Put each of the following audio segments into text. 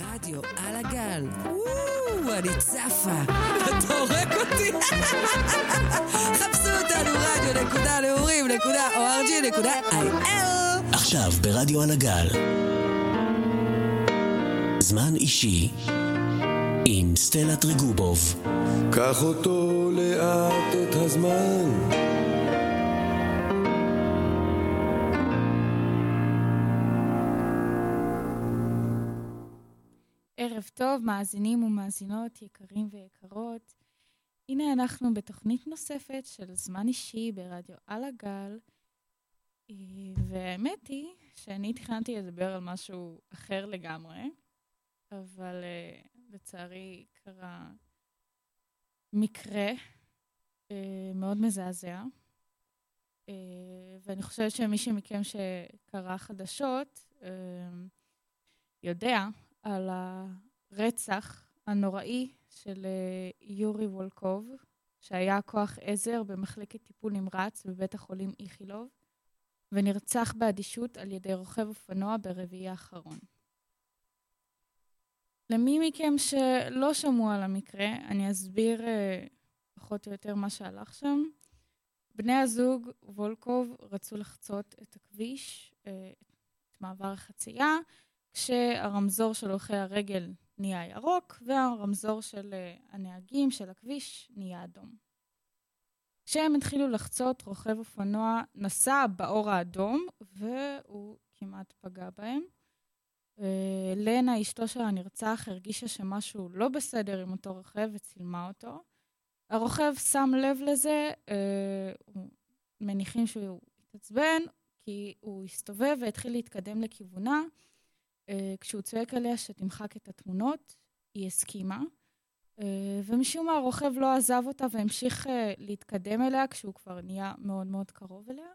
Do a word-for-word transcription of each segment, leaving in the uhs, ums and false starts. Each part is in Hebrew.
רדיו על הגל. וואו, אני צפה. תורק אותי. חפשו אותנו רדיו נקודה להורים נקודה אורג'י נקודה איי אל. עכשיו ברדיו על הגל. זמן אישי עם סטלה טריגובוב. קח אותו לאט את הזמן. ערב טוב, מאזינים ומאזינות, יקרים ויקרות. הנה אנחנו בתוכנית נוספת של זמן אישי ברדיו על הגל. והאמת היא שאני תכננתי לדבר על משהו אחר לגמרי, אבל לצערי קרה מקרה מאוד מזעזע. ואני חושבת שמי שמכם שקרא חדשות יודע על הרצח הנוראי של יורי וולקוב, שהיה כוח עזר במחלקת טיפול נמרץ בבית החולים איכילוב, ונרצח באדישות על ידי רוכב אופנוע ברביעי האחרון. למי מכם שלא שמעו על המקרה, אני אסביר פחות או יותר מה שהלך שם. בני הזוג וולקוב רצו לחצות את הכביש, את מעבר החצייה, כשהרמזור של הולכי הרגל נהיה ירוק, והרמזור של הנהגים של הכביש נהיה אדום. כשהם התחילו לחצות, רוכב אופנוע נסע באור האדום, והוא כמעט פגע בהם. לנה, אשתו של הנרצח, הרגישה שמשהו לא בסדר עם אותו רוכב וצילמה אותו. הרוכב שם לב לזה, מניחים שהוא התעצבן, כי הוא הסתובב והתחיל להתקדם לכיוונה, כשהוא צועק עליה שתמחק את התמונות, היא הסכימה, ומשום מה הרוכב לא עזב אותה והמשיך להתקדם אליה כשהוא כבר נהיה מאוד מאוד קרוב אליה.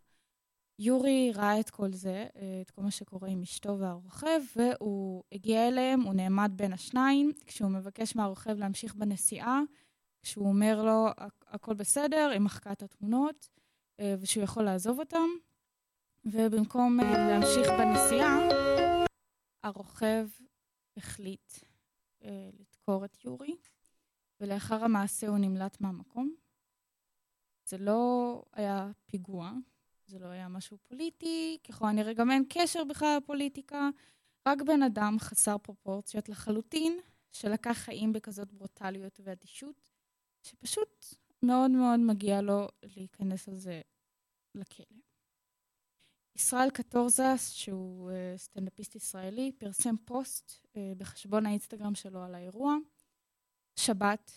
יורי ראה את כל זה, את כל מה שקורה עם אשתו והרוכב, והוא הגיע אליהם, הוא נעמד בין השניים, כשהוא מבקש מהרוכב להמשיך בנסיעה, כשהוא אומר לו הכל בסדר, היא מחקה את התמונות, ושהוא יכול לעזוב אותם, ובמקום להמשיך בנסיעה, הרוכב החליט אה, לתקור את יורי, ולאחר המעשה הוא נמלט מהמקום. זה לא היה פיגוע, זה לא היה משהו פוליטי, ככל הנראה גם אין קשר בכלל לפוליטיקה, רק בן אדם חסר פרופורציות לחלוטין, שלקח חיים בכזאת ברוטליות ואדישות, שפשוט מאוד מאוד מגיע לו להיכנס לזה לכלא. ישראל קטורזס, שהוא סטנדאפיסט ישראלי, פרסם פוסט בחשבון האינסטגרם שלו על האירוע. שבת,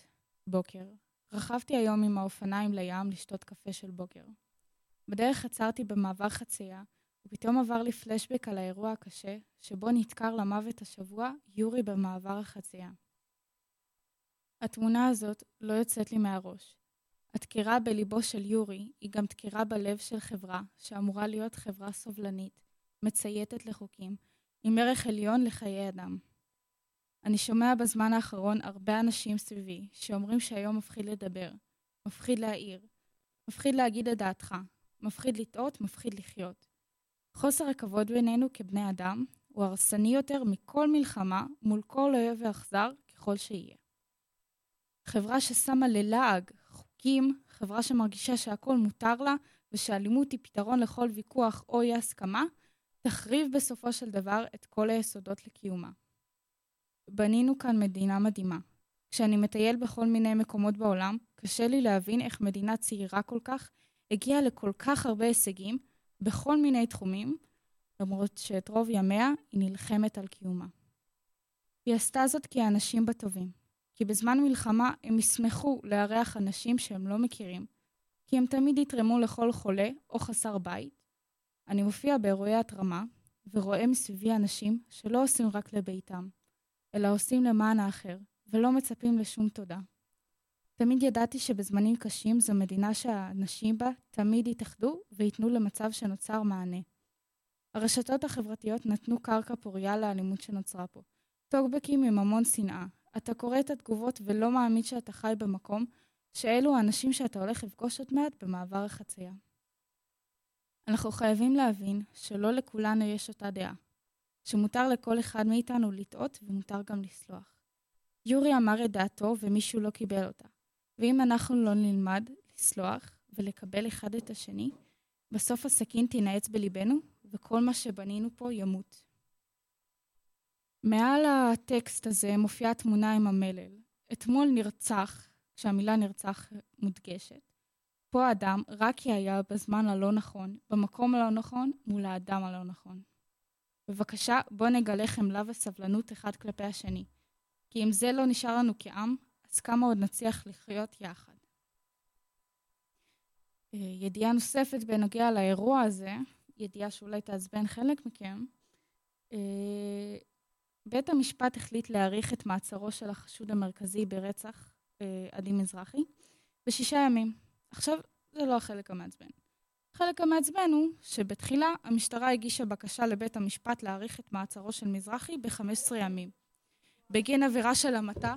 בוקר. רכבתי היום עם האופניים לים לשתות קפה של בוקר. בדרך עצרתי במעבר חצייה, ופתאום עבר לי פלשבק על האירוע הקשה, שבו נתקר למוות השבוע יורי במעבר החצייה. התמונה הזאת לא יוצאת לי מהראש. התקירה בליבו של יורי היא גם תקירה בלב של חברה שאמורה להיות חברה סובלנית, מצייתת לחוקים, עם ערך עליון לחיי אדם. אני שומע בזמן האחרון הרבה אנשים סביבי שאומרים שהיום מפחיד לדבר, מפחיד להעיר, מפחיד להגיד את דעתך, מפחיד לטעות, מפחיד לחיות. חוסר הכבוד בינינו כבני אדם הוא הרסני יותר מכל מלחמה מול כל אויב ואכזר ככל שיהיה. חברה ששמה ללעג, חברה שמרגישה שהכל מותר לה ושהאלימות היא פתרון לכל ויכוח או אי הסכמה, תחריב בסופו של דבר את כל היסודות לקיומה. בנינו כאן מדינה מדהימה. כשאני מטייל בכל מיני מקומות בעולם, קשה לי להבין איך מדינה צעירה כל כך הגיעה לכל כך הרבה הישגים בכל מיני תחומים, למרות שאת רוב ימיה היא נלחמת על קיומה. היא עשתה זאת כי האנשים בה טובים. כי בזמן מלחמה הם ישמחו לארח אנשים שהם לא מכירים, כי הם תמיד יתרמו לכל חולה או חסר בית. אני מופיע באירועי התרמה ורואה מסביבי אנשים שלא עושים רק לביתם, אלא עושים למען האחר ולא מצפים לשום תודה. תמיד ידעתי שבזמנים קשים זו מדינה שהאנשים בה תמיד יתאחדו ויתנו למצב שנוצר מענה. הרשתות החברתיות נתנו קרקע פוריה לאלימות שנוצרה פה. טוקבקים עם המון שנאה. אתה קורא את התגובות ולא מאמין שאתה חי במקום, שאלו האנשים שאתה הולך לפגוש עוד מעט במעבר החצייה. אנחנו חייבים להבין שלא לכולנו יש אותה דעה. שמותר לכל אחד מאיתנו לטעות ומותר גם לסלוח. יורי אמר את דעתו ומישהו לא קיבל אותה. ואם אנחנו לא נלמד לסלוח ולקבל אחד את השני, בסוף הסכין תנעץ בליבנו וכל מה שבנינו פה ימות. מעל הטקסט הזה מופיעה תמונה עם המלל. אתמול נרצח, כשהמילה נרצח מודגשת. פה האדם רק כי היה בזמן הלא נכון, במקום הלא נכון, מול האדם הלא נכון. בבקשה, בואו נגלה חמלה וסבלנות אחד כלפי השני. כי אם זה לא נשאר לנו כעם, אז כמה עוד נצליח לחיות יחד. ידיעה נוספת בנוגע לאירוע הזה, ידיעה שאולי תעצבן חלק מכם, בית המשפט החליט להאריך את מעצרו של החשוד המרכזי ברצח עדי מזרחי בשישה ימים. עכשיו, זה לא החלק המעצבן. החלק המעצבן הוא שבתחילה המשטרה הגישה בקשה לבית המשפט להאריך את מעצרו של מזרחי ב-חמישה עשר ימים. בגין עבירה של המתה,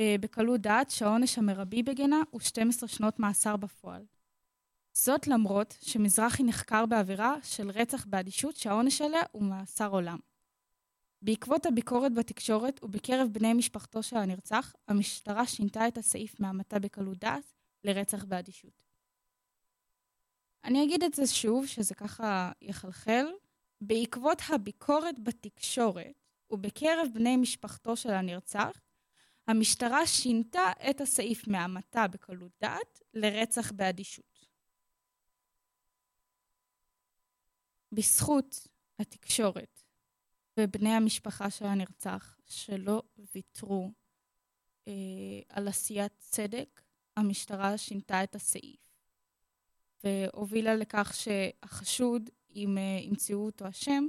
בקלות דעת שהעונש המרבי בגינה הוא שתים עשרה שנות מאסר בפועל. זאת למרות שמזרחי נחקר בעבירה של רצח באדישות שהעונש עליה הוא מאסר עולם. בעקבות הביקורת בתקשורת ובקרב בני משפחתו של הנרצח, המשטרה שינתה את הסעיף מהמתה בקלות דעת לרצח באדישות. אני אגיד את זה שוב, שזה ככה יחלחל. בעקבות הביקורת בתקשורת ובקרב בני משפחתו של הנרצח, המשטרה שינתה את הסעיף מהמתה בקלות דעת לרצח באדישות. בזכות התקשורת ובני המשפחה של הנרצח שלא ויתרו אה, על עשיית צדק, המשטרה שינתה את הסעיף. והובילה לכך שהחשוד, אם אה, ימצאו אותו אשם,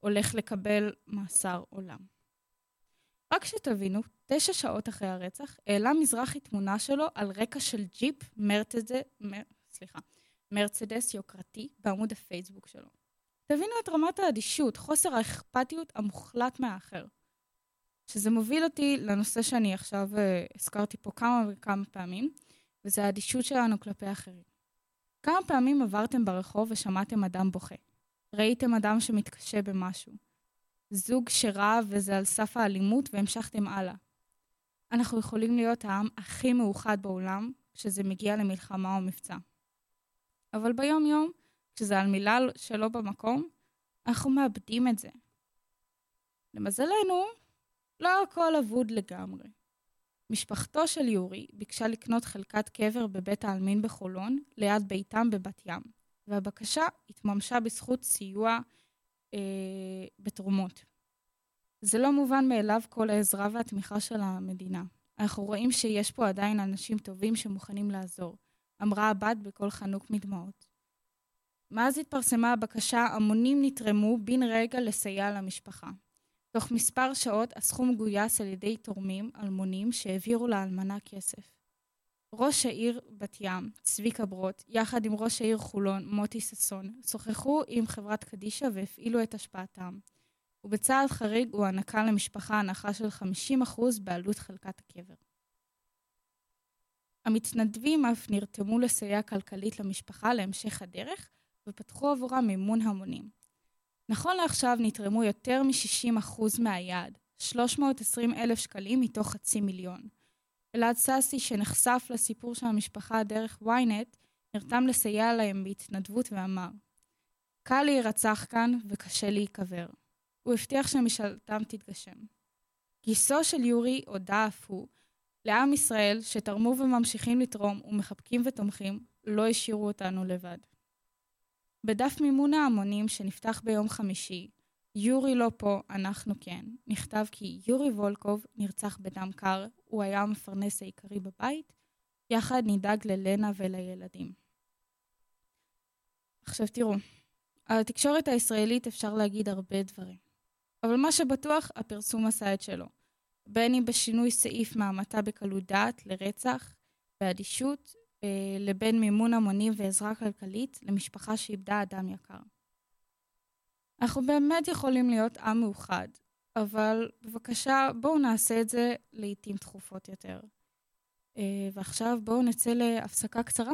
הולך לקבל מאסר עולם. רק שתבינו, תשע שעות אחרי הרצח, העלה מזרחי תמונה שלו על רקע של ג'יפ מרצדס, מר, סליחה, מרצדס יוקרתי בעמוד הפייסבוק שלו. תבינו את רמת האדישות, חוסר האכפתיות המוחלט מהאחר. שזה מוביל אותי לנושא שאני עכשיו הזכרתי פה כמה וכמה פעמים, וזה האדישות שלנו כלפי אחרים. כמה פעמים עברתם ברחוב ושמעתם אדם בוכה? ראיתם אדם שמתקשה במשהו? זוג שרב וזה על סף האלימות והמשכתם הלאה. אנחנו יכולים להיות העם הכי מאוחד בעולם כשזה מגיע למלחמה או מבצע. אבל ביום יום, כשזה על מילה שלא במקום, אנחנו מאבדים את זה. למזלנו, לא הכל אבוד לגמרי. משפחתו של יורי ביקשה לקנות חלקת קבר בבית העלמין בחולון ליד ביתם בבת ים, והבקשה התממשה בזכות סיוע בתרומות. זה לא מובן מאליו כל העזרה והתמיכה של המדינה. אנחנו רואים שיש פה עדיין אנשים טובים שמוכנים לעזור, אמרה הבת בכל חנוק מדמעות. מאז התפרסמה הבקשה, המונים נתרמו בין רגע לסייע למשפחה. תוך מספר שעות הסכום גויס על ידי תורמים אלמונים שהעבירו לאלמנה כסף. ראש העיר בת ים, צביקה ברות, יחד עם ראש העיר חולון, מוטי ססון, שוחחו עם חברת קדישה והפעילו את השפעתם. ובצעד חריג הוא הענקה למשפחה הנחה של חמישים אחוז בעלות חלקת הקבר. המתנדבים אף נרתמו לסייע כלכלית למשפחה להמשך הדרך, ופתחו עבורה מימון המונים. נכון לעכשיו נתרמו יותר מ-שישים אחוז מהיעד, שלוש מאות ועשרים אלף שקלים מתוך חצי מיליון. אלעד סאסי, שנחשף לסיפור של המשפחה דרך וויינט, נרתם לסייע להם בהתנדבות ואמר, קל להירצח כאן וקשה להיקבר. הוא הבטיח שמשאלתם תתגשם. גיסו של יורי הודה אף הוא, לעם ישראל שתרמו וממשיכים לתרום ומחבקים ותומכים, לא השאירו אותנו לבד. בדף מימון ההמונים שנפתח ביום חמישי, יורי לא פה, אנחנו כן. נכתב כי יורי וולקוב נרצח בדם קר, הוא היה המפרנס העיקרי בבית, יחד נדאג ללנה ולילדים. עכשיו תראו, על התקשורת הישראלית אפשר להגיד הרבה דברים. אבל מה שבטוח, הפרסום עשה את שלו. בין אם בשינוי סעיף מהמתה בקלות דעת לרצח, באדישות, לבין מימון המונים ועזרה כלכלית למשפחה שאיבדה אדם יקר. אנחנו באמת יכולים להיות עם מאוחד, אבל בבקשה בואו נעשה את זה לעתים תכופות יותר. ועכשיו בואו נצא להפסקה קצרה.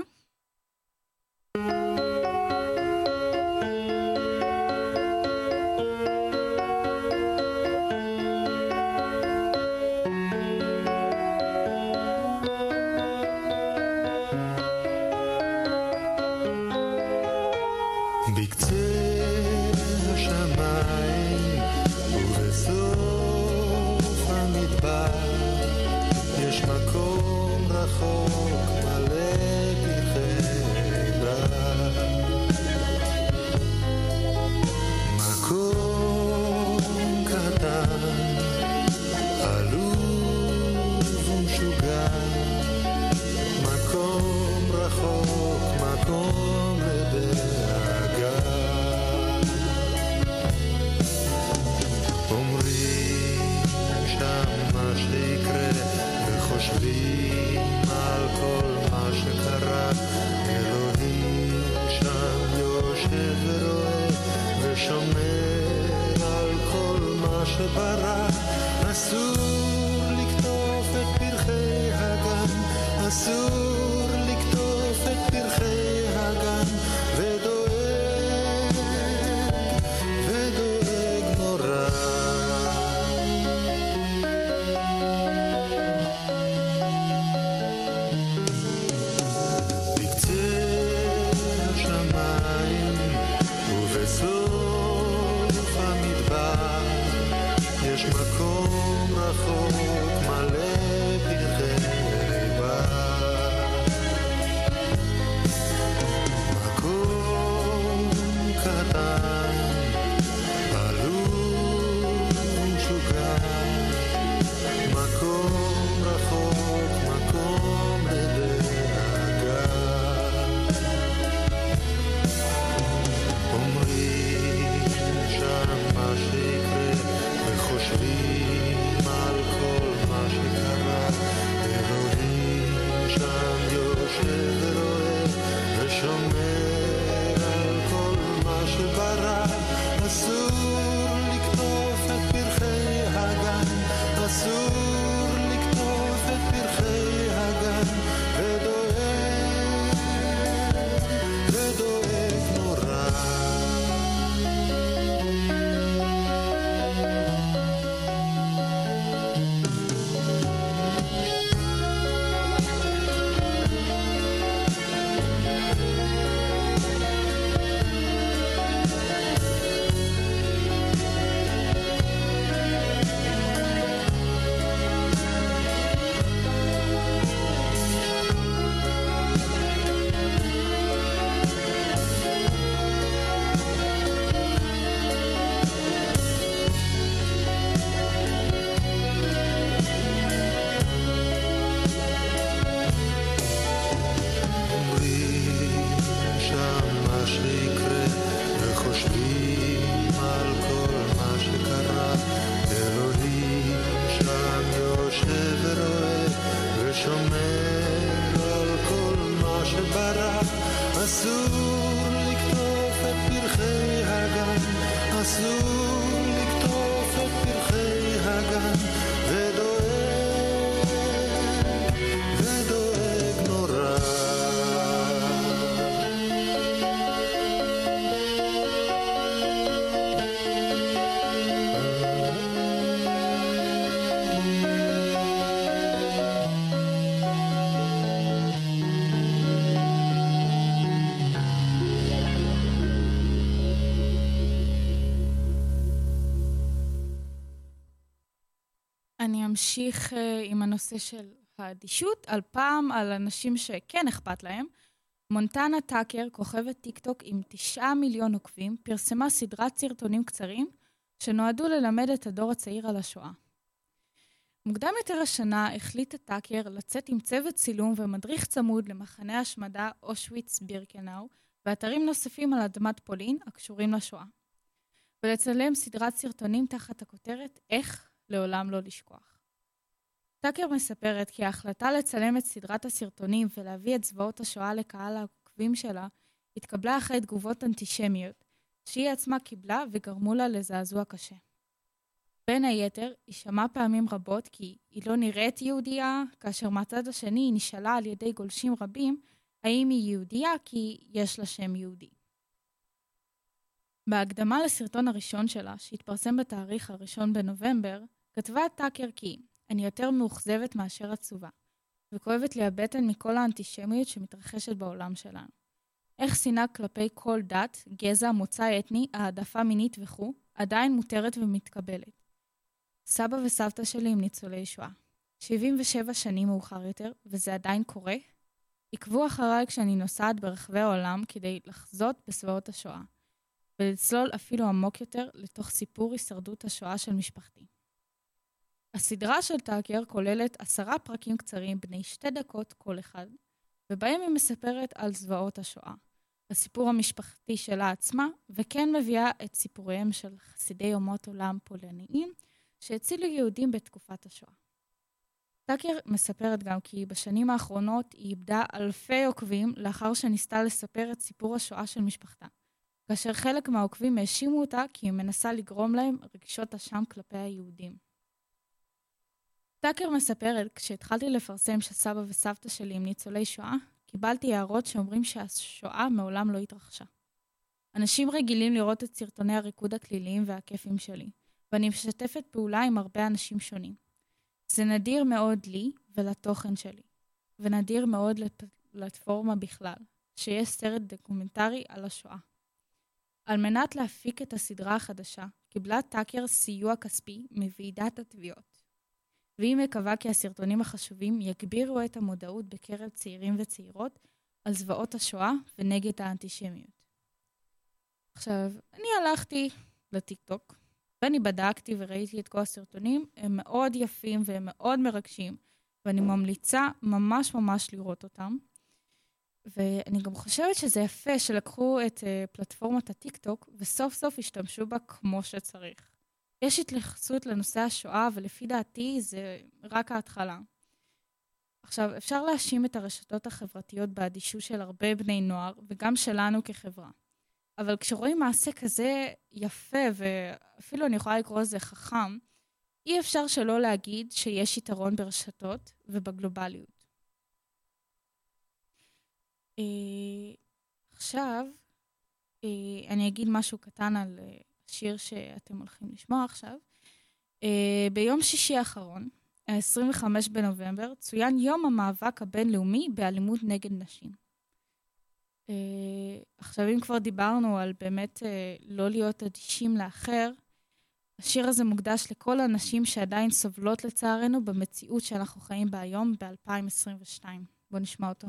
ממשיך עם הנושא של האדישות, על פעם על אנשים שכן אכפת להם. מונטנה טאקר, כוכבת טיקטוק עם תשעה מיליון עוקבים, פרסמה סדרת סרטונים קצרים שנועדו ללמד את הדור הצעיר על השואה. מוקדם יותר השנה החליטה טאקר לצאת עם צוות צילום ומדריך צמוד למחנה השמדה אושוויץ בירקנאו ואתרים נוספים על אדמת פולין הקשורים לשואה, ולצלם סדרת סרטונים תחת הכותרת איך לעולם לא לשכוח. טאקר מספרת כי ההחלטה לצלם את סדרת הסרטונים ולהביא את זוועות השואה לקהל העוקבים שלה התקבלה אחרי תגובות אנטישמיות, שהיא עצמה קיבלה וגרמו לה לזעזוע קשה. בין היתר, היא שמעה פעמים רבות כי היא לא נראית יהודייה, כאשר מהצד השני היא נשאלה על ידי גולשים רבים האם היא יהודייה כי יש לה שם יהודי. בהקדמה לסרטון הראשון שלה, שהתפרסם בתאריך הראשון בנובמבר, כתבה טאקר כי אני יותר מאוכזבת מאשר עצובה, וכואבת לי הבטן מכל האנטישמיות שמתרחשת בעולם שלנו. איך שנאה כלפי כל דת, גזע, מוצא אתני, העדפה מינית וכו', עדיין מותרת ומתקבלת. סבא וסבתא שלי הם ניצולי שואה. שבעים ושבע שנים מאוחר יותר, וזה עדיין קורה, עקבו אחריי כשאני נוסעת ברחבי העולם כדי לחזות בסבאות השואה, ולצלול אפילו עמוק יותר לתוך סיפור הישרדות השואה של משפחתי. הסדרה של טאקר כוללת עשרה פרקים קצרים בני שתי דקות כל אחד, ובהם היא מספרת על זוועות השואה, הסיפור המשפחתי שלה עצמה, וכן מביאה את סיפוריהם של חסידי אומות עולם פולניים, שהצילו יהודים בתקופת השואה. טאקר מספרת גם כי בשנים האחרונות היא איבדה אלפי עוקבים לאחר שניסתה לספר את סיפור השואה של משפחתה, כאשר חלק מהעוקבים האשימו אותה כי היא מנסה לגרום להם רגשות אשם כלפי היהודים. טאקר מספרת, כשהתחלתי לפרסם שסבא וסבתא שלי עם ניצולי שואה, קיבלתי הערות שאומרים שהשואה מעולם לא התרחשה. אנשים רגילים לראות את סרטוני הריקוד הכליליים והכיפים שלי, ואני משתפת פעולה עם הרבה אנשים שונים. זה נדיר מאוד לי ולתוכן שלי, ונדיר מאוד לפלטפורמה בכלל, שיש סרט דוקומנטרי על השואה. על מנת להפיק את הסדרה החדשה, קיבלה טאקר סיוע כספי מוועידת התביעות. והיא מקווה כי הסרטונים החשובים יגבירו את המודעות בקרב צעירים וצעירות על זוועות השואה ונגד האנטישמיות. עכשיו, אני הלכתי לטיקטוק, ואני בדקתי וראיתי את כל הסרטונים, הם מאוד יפים והם מאוד מרגשים, ואני ממליצה ממש ממש לראות אותם. ואני גם חושבת שזה יפה שלקחו את פלטפורמת הטיקטוק, וסוף סוף השתמשו בה כמו שצריך. יש התייחסות לנושא השואה, ולפי דעתי זה רק ההתחלה. עכשיו, אפשר להאשים את הרשתות החברתיות באדישות של הרבה בני נוער, וגם שלנו כחברה. אבל כשרואים מעשה כזה יפה, ואפילו אני יכולה לקרוא לזה חכם, אי אפשר שלא להגיד שיש יתרון ברשתות ובגלובליות. עכשיו, אני אגיד משהו קטן על שיר שאתם הולכים לשמוע עכשיו. ביום שישי האחרון, ה-עשרים וחמישה בנובמבר, צוין יום המאבק הבינלאומי באלימות נגד נשים. עכשיו, אם כבר דיברנו על באמת לא להיות אדישים לאחר, השיר הזה מוקדש לכל הנשים שעדיין סובלות לצערנו במציאות שאנחנו חיים בה היום ב-אלפיים עשרים ושתיים. בואו נשמע אותו.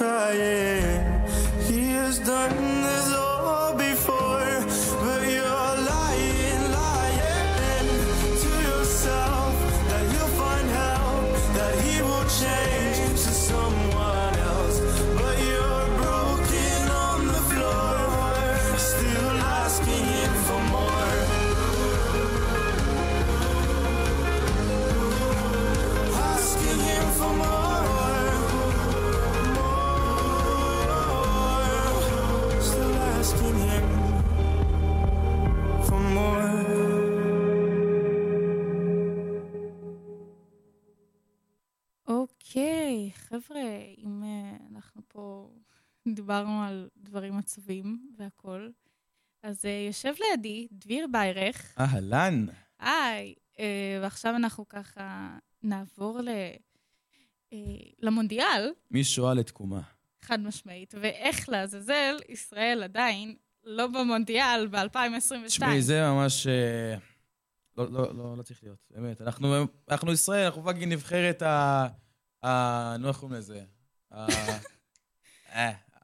crying. He has done this all before, but you're lying, lying to yourself that you'll find help, that he will change to someone else. But you're broken on the floor, still asking him for more. אוקיי, חבר'ה, אם אנחנו פה דיברנו על דברים עצובים והכל, אז יושב לידי דביר ביירך. אהלן. היי, ועכשיו אנחנו ככה נעבור ל... למונדיאל. מי שואה לתקומה. חד משמעית. ואיך לעזאזל, ישראל עדיין לא במונדיאל ב-אלפיים עשרים ושתיים. תשמעי, זה ממש... לא, לא, לא, לא צריך להיות. באמת. אנחנו, אנחנו ישראל, אנחנו פגי נבחרת ה... ה... נו, איך קוראים לזה?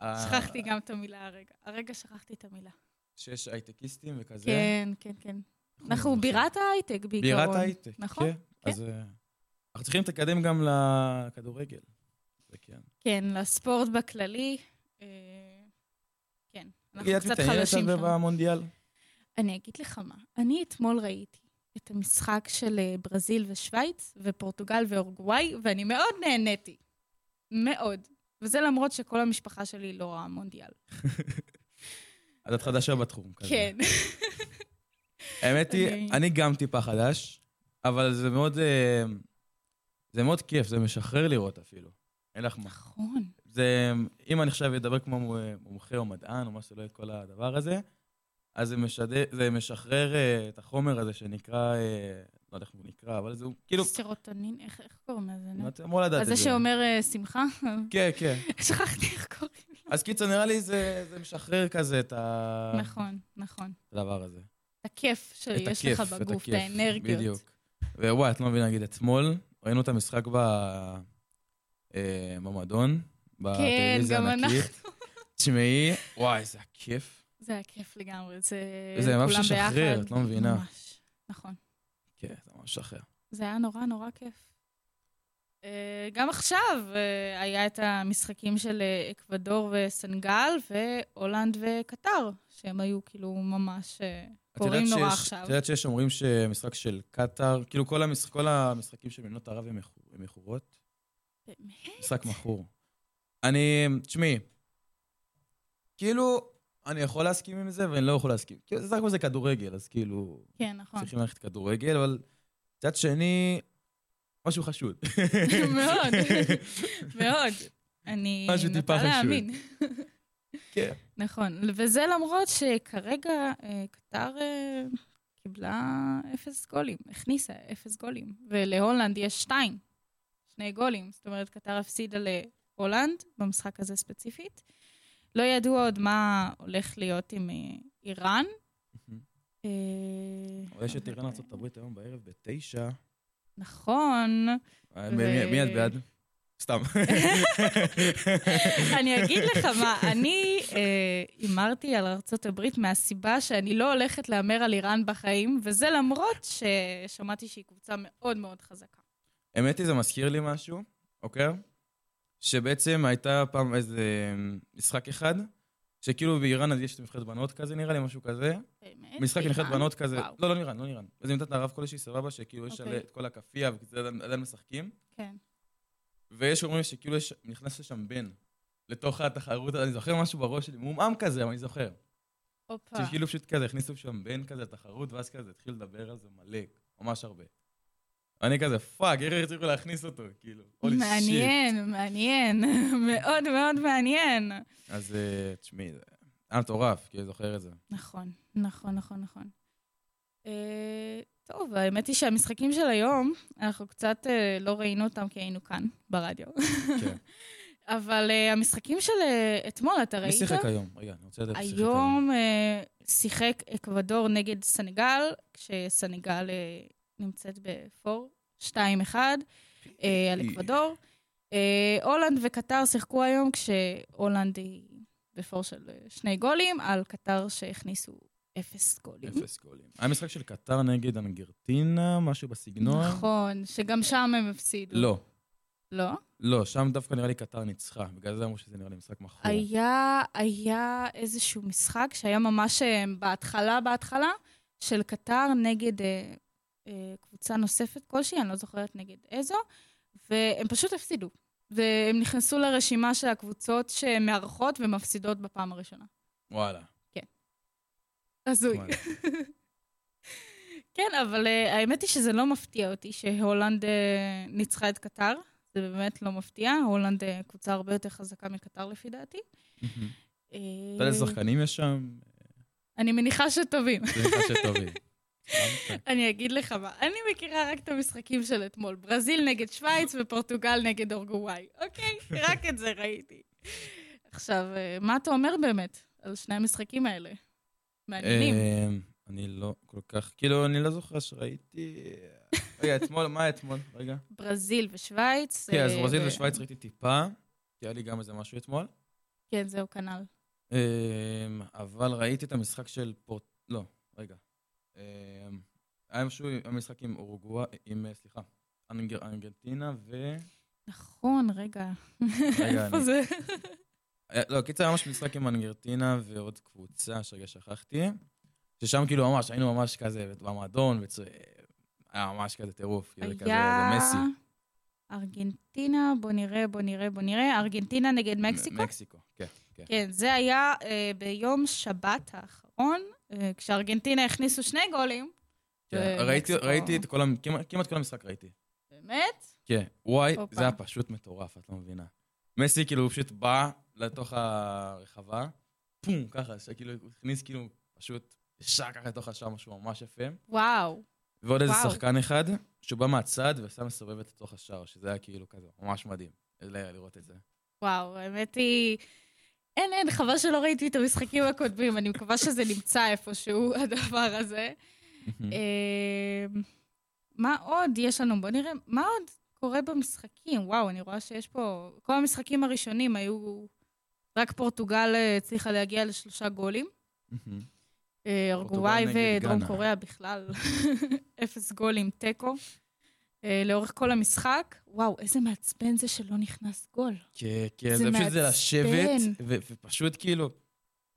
שכחתי גם את המילה הרגע. הרגע שכחתי את המילה. שיש הייטקיסטים וכזה. כן, כן, כן. אנחנו בירת ההייטק בעיקרון. בירת ההייטק, נכון? כן. אז... אנחנו צריכים להתקדם גם לכדורגל. כן. כן, לספורט בכללי. כן, אנחנו קצת חלשים שם. במונדיאל? אני אגיד לך מה. אני אתמול ראיתי את המשחק של ברזיל ושוויץ, ופורטוגל ואורוגוואי, ואני מאוד נהניתי. מאוד. וזה למרות שכל המשפחה שלי לא רואה מונדיאל. אז את חדשה בתחום. כן. האמת היא, אני גם טיפה חדש, אבל זה מאוד... זה מאוד כיף, זה משחרר לראות אפילו. אין לך מה. נכון. זה, אם אני חושב ידבר כמו מומחה או מדען, או מה שלא את כל הדבר הזה, אז זה, משדה, זה משחרר uh, את החומר הזה שנקרא, uh, לא יודע איך הוא נקרא, אבל זה הוא כאילו... סרוטונין, איך, איך קוראים לזה? אתה אמור לדעת את זה. אז זה שאומר uh, שמחה? כן, כן. שכחתי איך קוראים. אז קיצור, נראה לי זה, זה משחרר כזה את ה... נכון, נכון. הדבר הזה. את הכיף שיש לך בגוף, את האנרגיות. בדיוק. ווואי, את לא מבין להגיד, אתמול, ראינו את המשחק במדון, בטלוויזיה ענקית. תשמעי, וואי, זה הכיף. זה היה כיף לגמרי, זה כולם ביחד. זה שחרר, את לא מבינה. ממש, נכון. כן, זה ממש שחרר. זה היה נורא נורא כיף. גם עכשיו היה את המשחקים של אקוודור וסנגל, והולנד וקטר, שהם היו כאילו ממש... קוראים נורא עכשיו. את יודעת שיש אומרים שמשחק של קטר, כאילו כל המשחקים של מדינות ערב הם מכורות. באמת? משחק מכור. אני, תשמעי, כאילו, אני יכול להסכים עם זה ואני לא יכול להסכים. כאילו, זה סך הכל זה כדורגל, אז כאילו... כן, נכון. צריכים ללכת כדורגל, אבל קצת שני, משהו חשוד. מאוד, מאוד. אני נוטה להאמין. כן. נכון, וזה למרות שכרגע קטר קיבלה אפס גולים, הכניסה אפס גולים, ולהולנד יש שתיים, שני גולים, זאת אומרת קטר הפסידה להולנד, במשחק הזה ספציפית, לא ידוע עוד מה הולך להיות עם איראן. יש את איראן ארצות הברית היום בערב בתשע. נכון. מי את בעד? סתם. אני אגיד לך מה, אני אמרתי על ארצות הברית מהסיבה שאני לא הולכת לאמר על איראן בחיים, וזה למרות ששמעתי שהיא קבוצה מאוד מאוד חזקה. האמת היא, זה מזכיר לי משהו, אוקיי? שבעצם הייתה פעם איזה משחק אחד, שכאילו באיראן אז יש נבחרת בנות כזה, נראה לי משהו כזה. באמת? משחק נבחרת בנות כזה. לא, לא איראן, לא איראן. אז נתת לערב כל אישי סבבה, שכאילו יש את כל הכפייה, וכזה עדיין משחקים. כן. ויש אומרים שכאילו נכנס לשם בן לתוך התחרות, אני זוכר משהו בראש שלי, מומעם כזה, אבל אני זוכר. שכאילו פשוט כזה, הכניסו שם בן כזה לתחרות, ואז כזה התחיל לדבר על זה מלא, ממש הרבה. אני כזה, פאק, איך יצריכו להכניס אותו, כאילו. מעניין, מעניין, מאוד מאוד מעניין. אז תשמעי, זה היה מטורף, כאילו זוכר את זה. נכון, נכון, נכון, נכון. טוב, האמת היא שהמשחקים של היום, אנחנו קצת לא ראינו אותם כי היינו כאן, ברדיו. כן. אבל המשחקים של אתמול, אתה ראית? מי שיחק היום? רגע, אני רוצה לדעת שיחק היום. היום שיחק אקוודור נגד סנגל, כשסנגל נמצאת בפור, שתיים אחד, על אקוודור. הולנד וקטר שיחקו היום, כשהולנד היא בפור של שני גולים, על קטר שהכניסו אפס גולים. אפס גולים. היה משחק של קטר נגד אנגרטינה, משהו בסגנון. נכון, שגם שם הם הפסידו. לא. לא? לא, שם דווקא נראה לי קטר ניצחה, בגלל זה אמרו שזה נראה לי משחק מחור. היה, היה איזשהו משחק שהיה ממש בהתחלה, בהתחלה, של קטר נגד אה, אה, קבוצה נוספת כלשהי, אני לא זוכרת נגד איזו, והם פשוט הפסידו. והם נכנסו לרשימה של הקבוצות שמארחות ומפסידות בפעם הראשונה. וואלה. כן. עזוי. כן, אבל uh, האמת היא שזה לא מפתיע אותי שהולנד uh, ניצחה את קטר. זה באמת לא מפתיע. הולנד uh, קבוצה הרבה יותר חזקה מקטר לפי דעתי. אתה יודע, שחקנים יש שם? אני מניחה שטובים. מניחה שטובים. אני אגיד לך מה, אני מכירה רק את המשחקים של אתמול, ברזיל נגד שוויץ ופורטוגל נגד אורוגוואי, אוקיי? רק את זה ראיתי. עכשיו, מה אתה אומר באמת על שני המשחקים האלה? מעניינים. אני לא כל כך, כאילו, אני לא זוכר שראיתי... רגע, אתמול, מה אתמול? רגע. ברזיל ושוויץ. כן, אז ברזיל ושוויץ ראיתי טיפה, כי היה לי גם איזה משהו אתמול. כן, זהו, כנ"ל. אבל ראיתי את המשחק של פורט... לא, רגע. היה משהו, המשחק עם אורוגווה, עם, סליחה, אנגרטינה ו... נכון, רגע. רגע, אני... לא, קיצר, היה ממש משחק עם אנגרטינה ועוד קבוצה שרגע שכחתי, ששם כאילו ממש, היינו ממש כזה במועדון, היה ממש כזה טירוף, כזה כזה, זה מסי. ארגנטינה, בוא נראה, בוא נראה, בוא נראה, ארגנטינה נגד מקסיקו? מקסיקו, כן. כן, זה היה ביום שבת האחרון, כשארגנטינה הכניסו שני גולים. ראיתי את כל, כמעט כל המשחק ראיתי. באמת? כן, וואי, זה היה פשוט מטורף, את לא מבינה. מסי כאילו פשוט בא לתוך הרחבה, פום, ככה, שכאילו הכניס כאילו פשוט שעה ככה לתוך השעה, משהו ממש יפה. וואו. ועוד איזה שחקן אחד, שהוא בא מהצד ועשה מסובבת לתוך השער, שזה היה כאילו כזה, ממש מדהים, לראות את זה. וואו, האמת היא... אין, אין, חבל שלא ראיתי את המשחקים הקודמים, אני מקווה שזה נמצא איפשהו, הדבר הזה. מה עוד יש לנו? בוא נראה, מה עוד קורה במשחקים? וואו, אני רואה שיש פה... כל המשחקים הראשונים היו... רק פורטוגל הצליחה להגיע לשלושה גולים. אורוגוואי ודרום קוריאה בכלל, אפס גולים, טקו. לאורך כל המשחק, וואו, איזה מעצבן זה שלא נכנס גול. כן, כן, זה פשוט זה לשבת, ופשוט כאילו,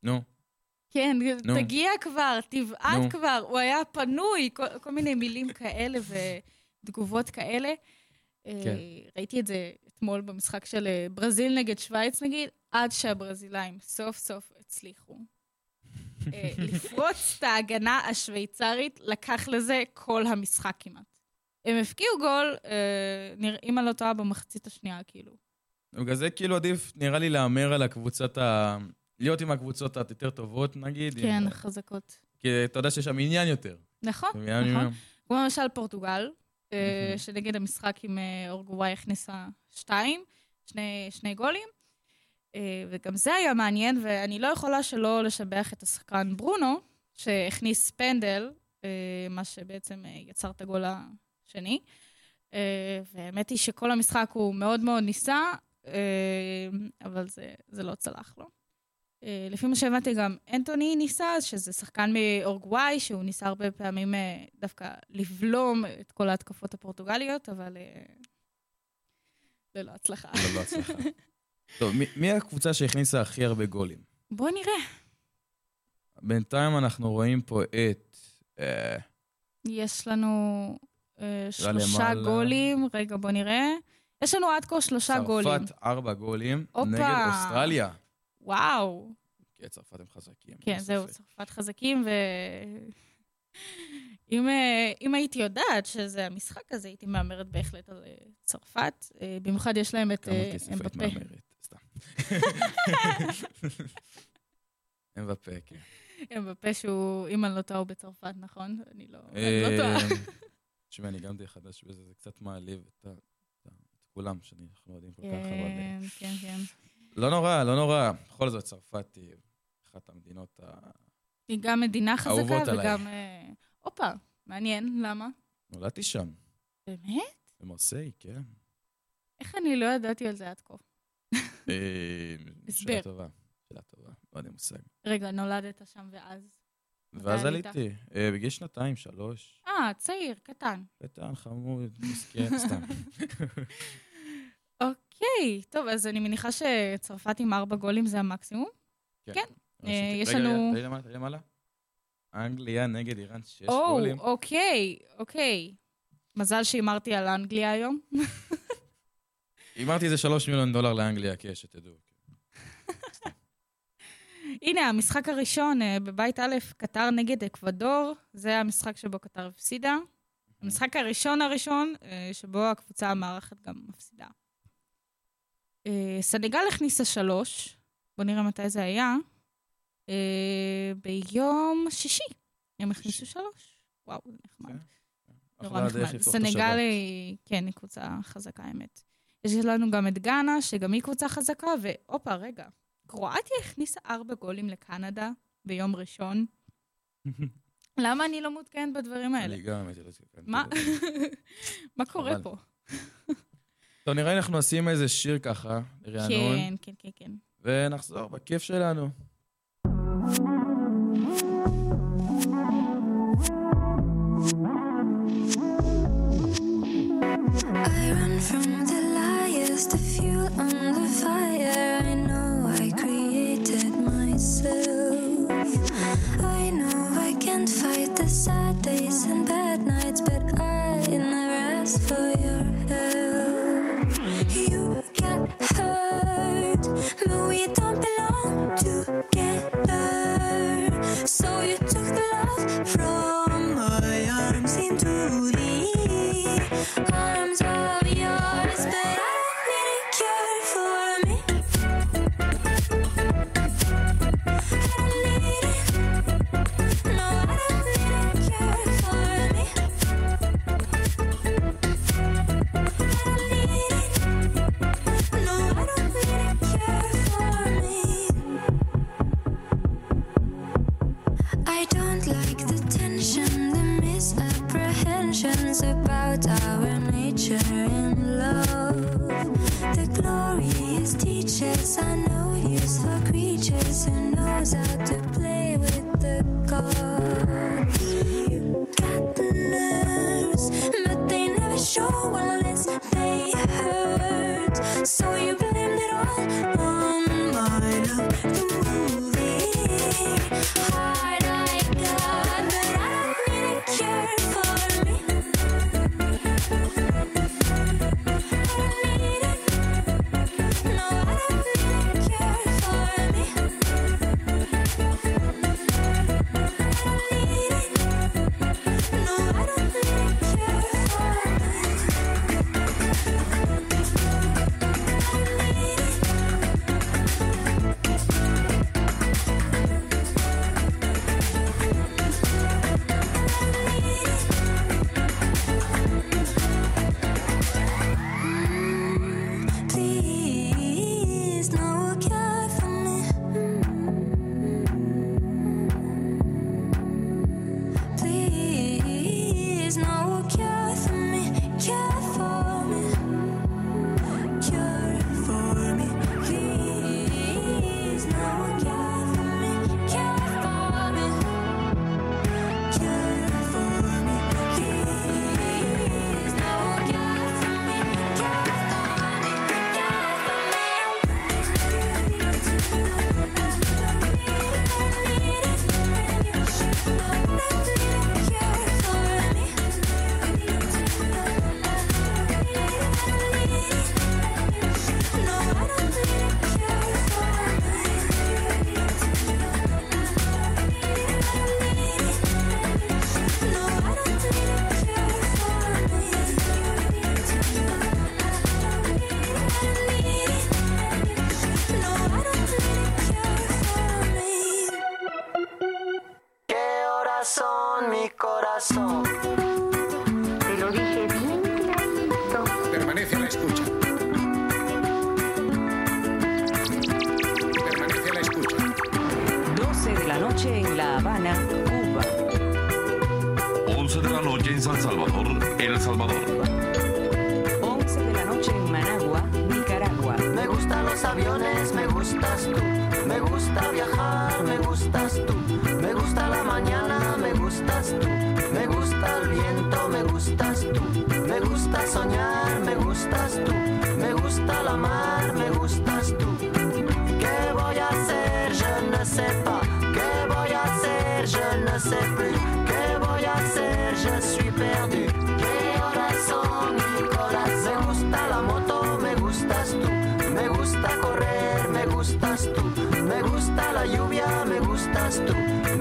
נו. כן, תגיע כבר, תבעט כבר, הוא היה פנוי, כל מיני מילים כאלה ותגובות כאלה. ראיתי את זה אתמול במשחק של ברזיל נגד שוויץ נגיד, עד שהברזילאים סוף סוף הצליחו. לפרוץ את ההגנה השוויצרית, לקח לזה כל המשחק כמעט. הם הפקיעו גול, נראים על אותה במחצית השנייה, כאילו. בגלל זה כאילו עדיף, נראה לי להאמר על הקבוצת ה... להיות עם הקבוצות היותר טובות, נגיד. כן, חזקות. כי אתה יודע שיש שם עניין יותר. נכון, נכון. כמו למשל פורטוגל, שנגד המשחק עם אורוגוואי הכניסה שתיים, שני גולים, וגם זה היה מעניין, ואני לא יכולה שלא לשבח את השחקן ברונו, שהכניס פנדל, מה שבעצם יצר את הגול ה... שני, והאמת היא שכל המשחק הוא מאוד מאוד ניסה, אבל זה, זה לא צלח לו. לפי מה שהבנתי גם אנטוני ניסה, שזה שחקן מאורגוואי, שהוא ניסה הרבה פעמים דווקא לבלום את כל ההתקפות הפורטוגליות, אבל זה לא הצלחה. זה לא הצלחה. טוב, מי הקבוצה שהכניסה הכי הרבה גולים? בוא נראה. בינתיים אנחנו רואים פה את... יש לנו... שלושה גולים, רגע בוא נראה. יש לנו עד כה שלושה גולים. צרפת ארבע גולים נגד אוסטרליה. וואו. כן, צרפת הם חזקים. כן, זהו, צרפת חזקים, ואם הייתי יודעת שזה המשחק הזה, הייתי מאמרת בהחלט על צרפת. במיוחד יש להם את אמבפה. סתם. אמבפה, כן. אמבפה שהוא, אם אני לא טועה, הוא בצרפת, נכון? אני לא טועה. תשמע, אני גם די חדש בזה, זה קצת מעליב את כולם, שאנחנו יודעים כל כך הרבה. כן, כן. לא נורא, לא נורא. בכל זאת, צרפת היא אחת המדינות האהובות עליי. היא גם מדינה חזקה וגם... אופה, מעניין, למה? נולדתי שם. באמת? במרסיי, כן. איך אני לא ידעתי על זה עד כה? שאלה טובה, שאלה טובה, לא יודע מושג. רגע, נולדת שם ואז? ואז עליתי, בגיל שנתיים, שלוש. אה, צעיר, קטן. קטן, חמוד, מסכן, סתם. אוקיי, טוב, אז אני מניחה שצרפת עם ארבע גולים זה המקסימום? כן. יש לנו... רגע, רגע, רגע, מעלה. אנגליה נגד איראן שש גולים. או, אוקיי, אוקיי. מזל שאימרתי על אנגליה היום. אימרתי איזה שלוש מיליון דולר לאנגליה, כי יש, שתדעו. הנה, המשחק הראשון בבית א', קטר נגד אקוודור, זה המשחק שבו קטר הפסידה. המשחק הראשון הראשון, שבו הקבוצה המערכת גם מפסידה. סנגל הכניסה שלוש, בוא נראה מתי זה היה, ביום שישי, הם הכניסו שלוש. וואו, זה נחמד. נורא נחמד. סנגל היא, כן, היא קבוצה חזקה, האמת. יש לנו גם את גאנה, שגם היא קבוצה חזקה, ואופה, רגע. קרואטיה הכניסה ארבע גולים לקנדה ביום ראשון. למה אני לא מותקנת בדברים האלה? אני גם, הייתי לא מותקנת. מה? מה קורה פה? טוב, נראה אנחנו עושים איזה שיר ככה, לרענון. כן, כן, כן, כן. ונחזור בכיף שלנו. I run from the liars, the fuel on the fire. I know I created myself. I know I can't fight the sad days and bad nights, but I never asked for your help. You get hurt, but we don't belong together. So you took the love from my arms into the arms of yours, but I about our nature and love. The glorious teachers are no use for creatures who knows how to play with the gods. You got the nerves, but they never show unless they hurt. So you blamed it all on my love. The movie hard I got, but I don't need a cure for me. once de la noche en San Salvador, El Salvador. once de la noche en Managua, gustan los aviones, me gustas tú. Me gusta viajar, me gustas tú. Me gusta la mañana, me gustas tú. Me gusta el viento, me gustas tú. Me gusta soñar, me gustas tú. Me gusta la mar, me gustas tú. ¿Qué voy a hacer? Je ne sais pas. ¿Qué voy a hacer? Je ne sais plus. ¿Qué voy a hacer? Je suis perdu. ¿Qué hora son, mi corazón? Me gusta la moto, me gustas tú. Me gusta correr, me gustas tú. Me gusta la lluvia, me gustas tú.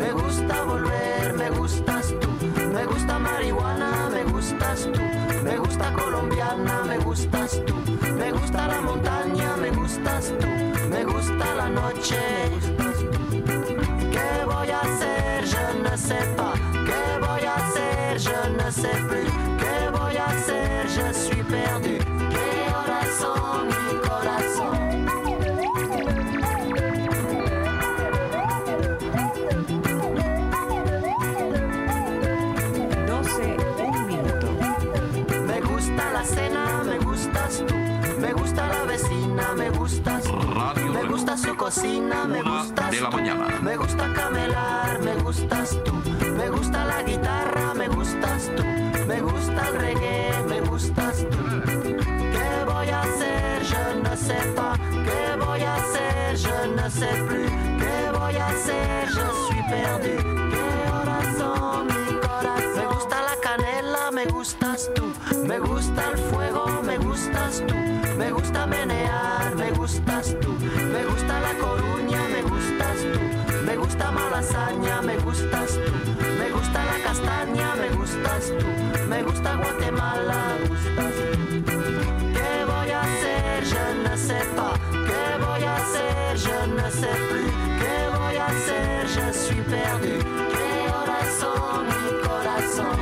Me gusta volver, me gustas tú. Me gusta marihuana, me gustas tú. Me gusta colombiana, me gustas tú. Me gusta la montaña, me gustas tú. Me gusta la noche. ¿Qué voy a hacer? Je ne sais pas. ¿Qué voy a hacer? Je ne sais plus. ¿Qué voy a hacer? Je suis perdu. ¿Qué hora son, mi corazón? Su cocina, me gustas de la mañana. Me gusta camelar, me gustas tú. Me gusta la guitarra, me gustas tú. Me gusta el reggae, me gustas tú. ¿Qué voy a hacer? Je ne sais pas. ¿Qué voy a hacer? Je ne sais plus. ¿Qué voy a hacer? Je suis perdu. ¿Qué hora son, mi corazón? Me gusta la canela, me gustas tú. Me gusta el fuego, me gustas tú. Me gusta menear, me gustas tú. Me gusta La Coruña, me gustas tú. Me gusta Malasaña, me gustas tú. Me gusta la castaña, me gustas tú. Me gusta Guatemala, me gustas tú. ¿Qué voy a hacer? Je ne sais pas. ¿Qué voy a hacer? Je ne sais plus. ¿Qué voy a hacer? Je suis perdu. ¿Qué hora son, mi corazón?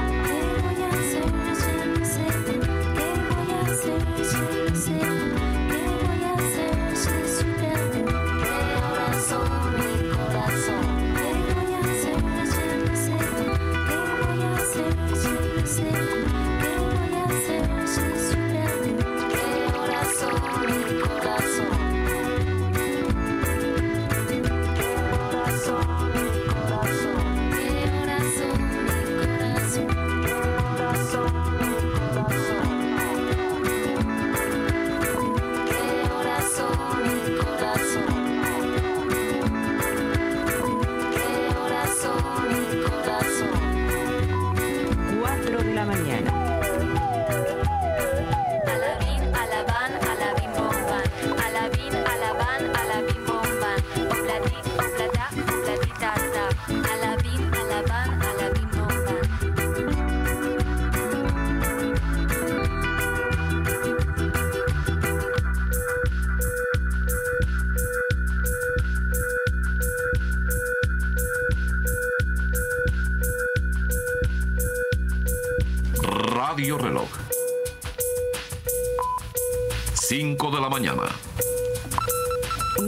Mañana.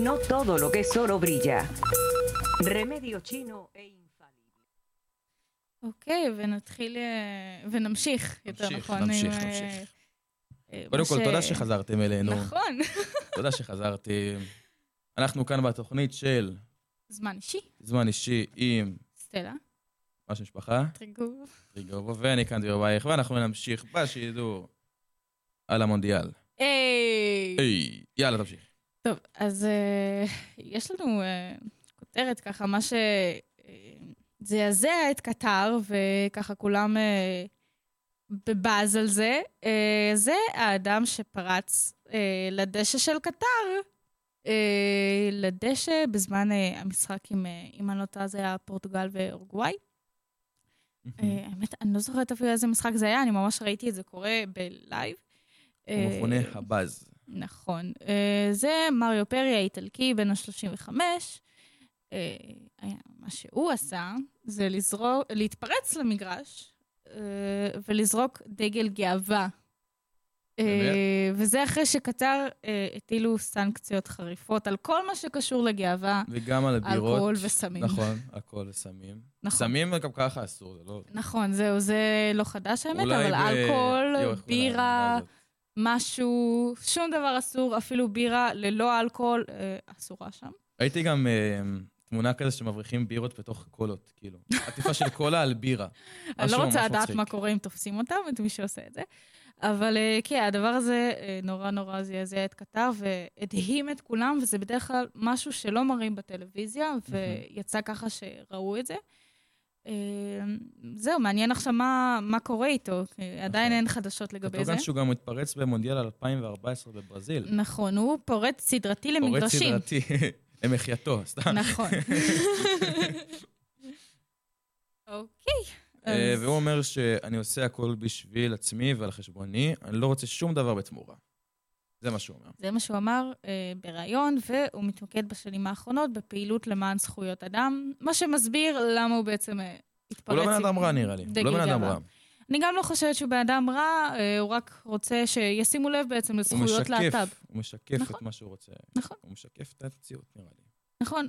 No todo lo que es oro brilla. Remedio chino e infalible. אוקיי, ונתחיל ונמשיך, יותר נכון. נמשיך, נמשיך. קודם כל, תודה שחזרתם אלינו. נכון. תודה שחזרתם. אנחנו כאן בתוכנית של זמן אישי. זמן אישי עם סטלה. מה שם משפחה? טריגובוב. טריגובוב, ואני כאן דביר ביירך, ואנחנו נמשיך בשידור על המונדיאל. היי! היי! יאללה, תמשיך. טוב, אז uh, יש לנו uh, כותרת ככה, מה שזעזע uh, את קטר, וככה כולם uh, בבאז על זה, uh, זה האדם שפרץ uh, לדשא של קטר, uh, לדשא בזמן uh, המשחק עם, uh, עם הנוטה, זה היה פורטוגל ואורוגוואי. Mm-hmm. Uh, האמת, אני לא זוכרת אפילו איזה משחק זה היה, אני ממש ראיתי את זה קורה בלייב. המכונה הבאז. נכון. זה מריו פריה, איטלקי, בן ה-שלושים וחמש. מה שהוא עשה, זה להתפרץ למגרש, ולזרוק דגל גאווה. וזה אחרי שקטר הטילו סנקציות חריפות, על כל מה שקשור לגאווה. וגם על הבירות. אלכוהול וסמים. נכון, אלכוהול וסמים. סמים גם ככה אסור. נכון, זהו, זה לא חדש האמת, אבל אלכוהול, בירה... משהו, שום דבר אסור, אפילו בירה ללא אלכוהול, אסורה שם. הייתי גם תמונה כזה שמבריחים בירות בתוך קולות, כאילו. עטיפה של קולה על בירה. אני לא רוצה לדעת מה קורה אם תופסים אותם, את מי שעושה את זה. אבל כן, הדבר הזה נורא נורא זעזע את כתב, והדהים את כולם, וזה בדרך כלל משהו שלא מראים בטלוויזיה, ויצא ככה שראו את זה. זהו, מעניין עכשיו מה קורה איתו, עדיין אין חדשות לגבי זה. אתה יודע שהוא גם התפרץ במונדיאל אלפיים וארבע עשרה בברזיל. נכון, הוא פורץ סדרתי למקדושים. פורץ סדרתי, למחייתו, סתם. נכון. אוקיי. והוא אומר שאני עושה הכל בשביל עצמי ועל חשבוני, אני לא רוצה שום דבר בתמורה. זה מה שהוא אומר. זה מה שהוא אמר בראיון, והוא מתמקד בשנים האחרונות בפעילות למען זכויות אדם, מה שמסביר למה הוא בעצם התפרץ. הוא לא בן אדם רע, נראה לי. הוא לא בן אדם רע. אני גם לא חושבת שהוא בן אדם רע, הוא רק רוצה שישימו לב בעצם לזכויות להט"ב. הוא משקף את מה שהוא רוצה. נכון. הוא משקף את המציאות, נראה לי. נכון,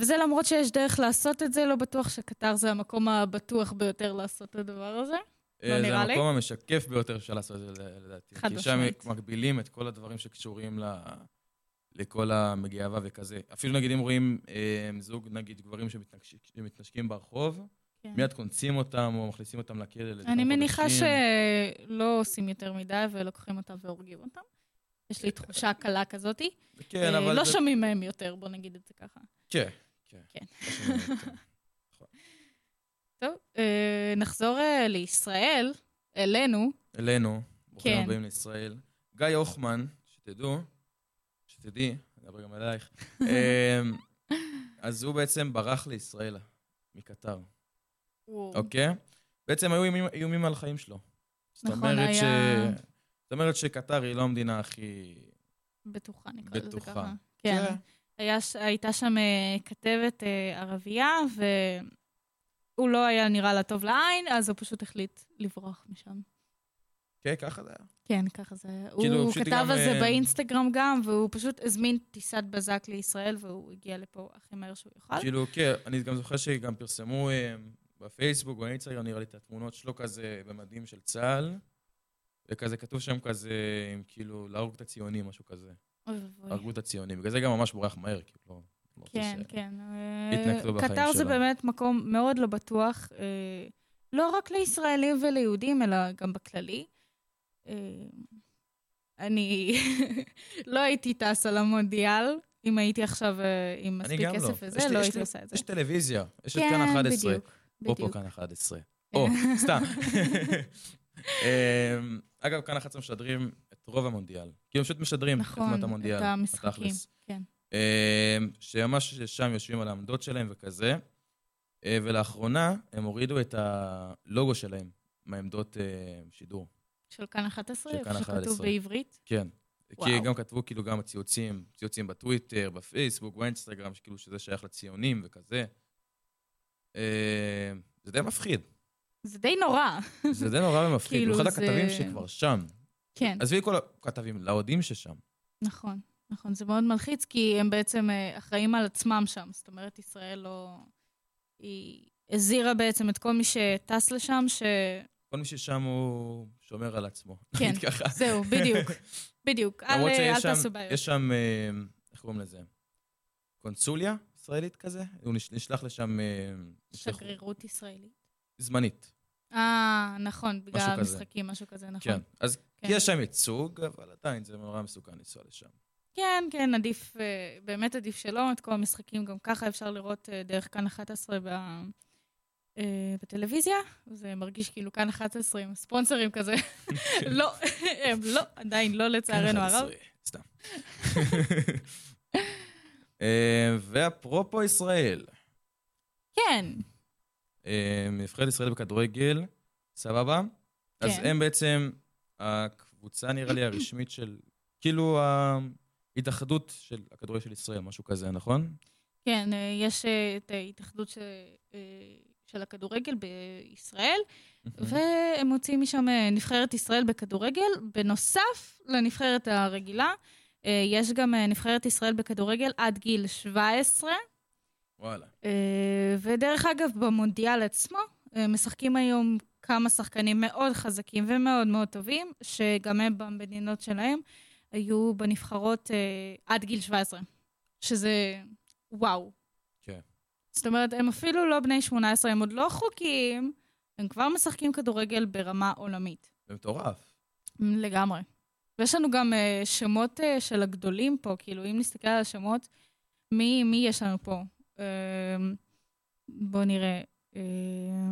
וזה למרות שיש דרך לעשות את זה, לא בטוח שקטר זה המקום הבטוח ביותר לעשות את הדבר הזה. זה המקום המשקף ביותר אפשר לעשות את זה, לדעתי. כי שם מקבילים את כל הדברים שקשורים לכל המגאווה וכזה. אפילו נגיד אם רואים זוג, נגיד, גברים שמתנשקים ברחוב, מיד קונצים אותם או מכניסים אותם לכלא. אני מניחה שלא עושים יותר מדי ולוקחים אותם והורגים אותם. יש לי תחושה קלה כזאת. לא שומעים מהם יותר, בוא נגיד את זה ככה. כן, כן. טוב, נחזור לישראל, אלינו. אלינו, ברוכים הבאים לישראל. גיא אוכמן, שתדעו, שתדעי, נדבר גם עלייך. אז הוא בעצם ברח לישראל, מקטר. אוקיי? בעצם היו איומים על חיים שלו. נכון, היה... זאת אומרת שקטר היא לא המדינה הכי... בטוחה, נקרא לזה ככה. כן. הייתה שם כתבת ערבייה, ו... הוא לא היה נראה לה טוב לעין, אז הוא פשוט החליט לברוח משם. כן, ככה זה היה. כן, ככה זה היה. הוא כתב על זה באינסטגרם גם, והוא פשוט הזמין טיסת בזק לישראל, והוא הגיע לפה הכי מהר שהוא יוכל. כאילו, כן, אני גם זוכר שגם פרסמו בפייסבוק, או אינסטגרם, נראה לי את התמונות שלו כזה במדים של צה"ל, וכזה כתוב שם כזה, כאילו, להרוג את הציונים, משהו כזה. הרגו את הציונים. בגלל זה גם ממש בורח מהר, כאילו. כן, כן. קטר זה באמת מקום מאוד לא בטוח, לא רק לישראלים וליהודים, אלא גם בכללי. אני לא הייתי טסה למונדיאל, אם הייתי עכשיו עם מספיק כסף וזה, לא הייתי עושה את זה. יש טלוויזיה, יש את כאן אחת עשרה, או פה כאן אחת עשרה. או, סתם. אגב, כאן אחת עשרה משדרים את רוב המונדיאל. כאילו פשוט משדרים את המונדיאל. נכון, את המשחקים, כן. שממש שם יושבים על העמדות שלהם וכזה, ולאחרונה הם הורידו את הלוגו שלהם מהעמדות שידור. של כאן אחת עשרה, שכתוב בעברית? כן, כי גם כתבו כאילו גם הציוצים, ציוצים בטוויטר, בפייסבוק, באינסטגרם, שכאילו שזה שייך לציונים וכזה. זה די מפחיד. זה די נורא. זה די נורא ומפחיד, אחד הכתבים שכבר שם. כן. אז כל הכתבים, להודים ששם. נכון. נכון, זה מאוד מלחיץ, כי הם בעצם אחראים על עצמם שם. זאת אומרת, ישראל לא... היא הזירה בעצם את כל מי שטס לשם, ש... כל מי ששם הוא שומר על עצמו. כן, זהו, בדיוק. בדיוק, אל תעשו בעיות. יש שם, איך קוראים לזה? קונסוליה ישראלית כזה? הוא נשלח לשם... שגרירות ישראלית? זמנית. אה, נכון, בגלל המשחקים, משהו כזה, נכון. כן, אז יש שם ייצוג, אבל עדיין זה נורא מסוכן לנסוע לשם. כן, כן, עדיף, באמת עדיף שלא, את כל המשחקים גם ככה אפשר לראות דרך כאן אחת עשרה בטלוויזיה, זה מרגיש כאילו כאן אחת עשרה עם ספונסרים כזה, לא, הם לא, עדיין לא לצערנו הרב. סתם. ואפרופו ישראל. כן. נבחרת ישראל בכדורגל, סבבה? אז הם בעצם, הקבוצה נראה לי הרשמית של, כאילו ה... התאחדות של הכדורגל של ישראל, משהו כזה, נכון? כן, יש את ההתאחדות של, של הכדורגל בישראל, והם מוצאים משם נבחרת ישראל בכדורגל, בנוסף לנבחרת הרגילה, יש גם נבחרת ישראל בכדורגל עד גיל שבע עשרה. וואלה. ודרך אגב, במונדיאל עצמו, משחקים היום כמה שחקנים מאוד חזקים ומאוד מאוד טובים, שגם הם במדינות שלהם היו בנבחרות אה, עד גיל שבע עשרה, שזה וואו. כן. זאת אומרת, הם אפילו לא בני שמונה עשרה, הם עוד לא חוקים, הם כבר משחקים כדורגל ברמה עולמית. זה מטורף. לגמרי. ויש לנו גם אה, שמות אה, של הגדולים פה, כאילו, אם נסתכל על השמות, מי, מי יש לנו פה? אה, בואו נראה.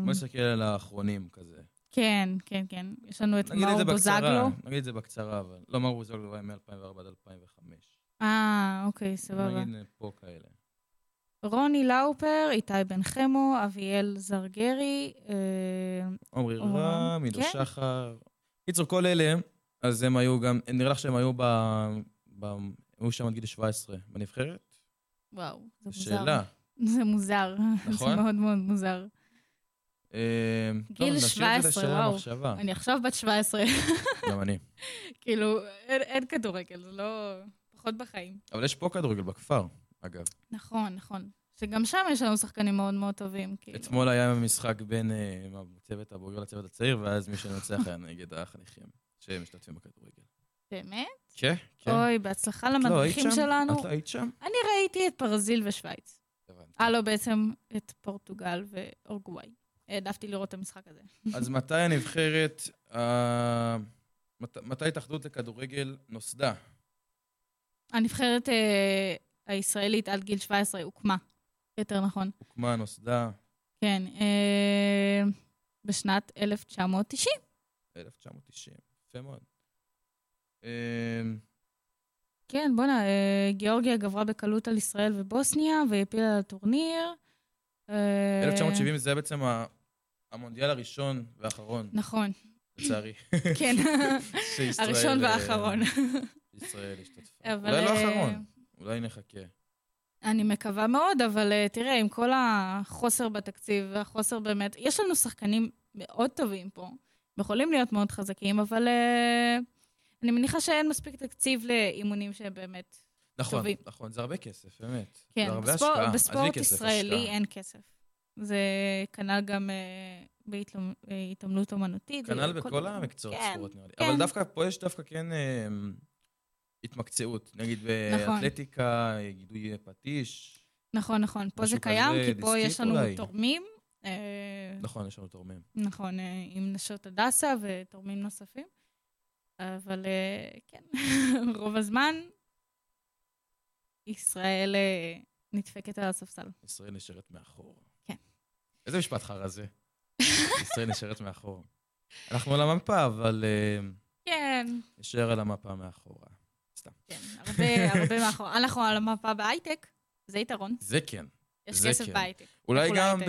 מה שקל על האחרונים כזה. כן, כן, כן. יש לנו את מאור בוזגלו. נגיד את זה בקצרה, אבל לא מאור בוזגלו, היה מ-אלפיים וארבע עד אלפיים וחמש. אה, אוקיי, סבבה. נגיד פה כאלה. רוני לאופר, איתי בן חמו, אביאל זרגרי. עומרי רם, עידו שחר. קיצור, כל אלה, אז הם היו גם, נראה לך שהם היו שם עד גיל שבע עשרה, בנבחרת? וואו, זה מוזר. שאלה. זה מוזר, זה מאוד מאוד מוזר. גיל שבע עשרה, וואו, אני עכשיו בת שבע עשרה. גם אני. כאילו, אין כדורגל, זה לא פחות בחיים. אבל יש פה כדורגל בכפר, אגב. נכון, נכון. שגם שם יש לנו שחקנים מאוד מאוד טובים. אתמול היה משחק בין צוות הבוגר לצוות הצעיר, ואז מי שנצח היה נגד החניכים, שמשתתפים בכדורגל. באמת? כן, כן. אוי, בהצלחה למדריכים שלנו. את לא היית שם? אני ראיתי את ברזיל ושוויץ. אה, לא, בעצם את פורטוגל ואורגוואי. העדפתי לראות את המשחק הזה. אז מתי הנבחרת, מתי התאחדות לכדורגל נוסדה? הנבחרת הישראלית עד גיל שבע עשרה הוקמה, יותר נכון. הוקמה, נוסדה. כן, בשנת אלף תשע מאות תשעים. אלף תשע מאות תשעים, יפה מאוד. כן, בוא נה, גיאורגיה גברה בקלות על ישראל ובוסניה, והפילה לטורניר. אלף תשע מאות שבעים זה בעצם המונדיאל הראשון והאחרון. נכון. לצערי. כן, הראשון והאחרון. ישראל השתתפה. אולי לא האחרון, אולי נחכה. אני מקווה מאוד, אבל תראה, עם כל החוסר בתקציב והחוסר באמת, יש לנו שחקנים מאוד טובים פה, יכולים להיות מאוד חזקים, אבל... אני מניחה שאין מספיק תקציב לאימונים שהם באמת נכון, טובים. נכון, נכון, זה הרבה כסף, באמת. כן, בספור, בספורט ישראלי השקעה. אין כסף. זה כנ"ל גם אה, בהתאמנות אומנותית. כנ"ל בכל כל... המקצועות כן, ספורט נראה לי. כן. אבל דווקא פה יש דווקא כן אה, התמקצעות, נגיד באתלטיקה, נכון. גידוי פטיש. נכון, נכון, פה זה קיים, כזה, כי פה יש לנו אולי. תורמים. אה, נכון, יש לנו תורמים. נכון, אה, עם נשות הדסה ותורמים נוספים. אבל כן, רוב הזמן ישראל נדפקת על הספסל. ישראל נשארת מאחור. כן. איזה משפט חרא זה? ישראל נשארת מאחור. אנחנו על המפה, אבל... כן. נשאר על המפה מאחורה. סתם. כן, הרבה, הרבה מאחורה. אנחנו על המפה בהייטק, זה יתרון. זה כן. יש כסף בהייטק. אולי גם ב...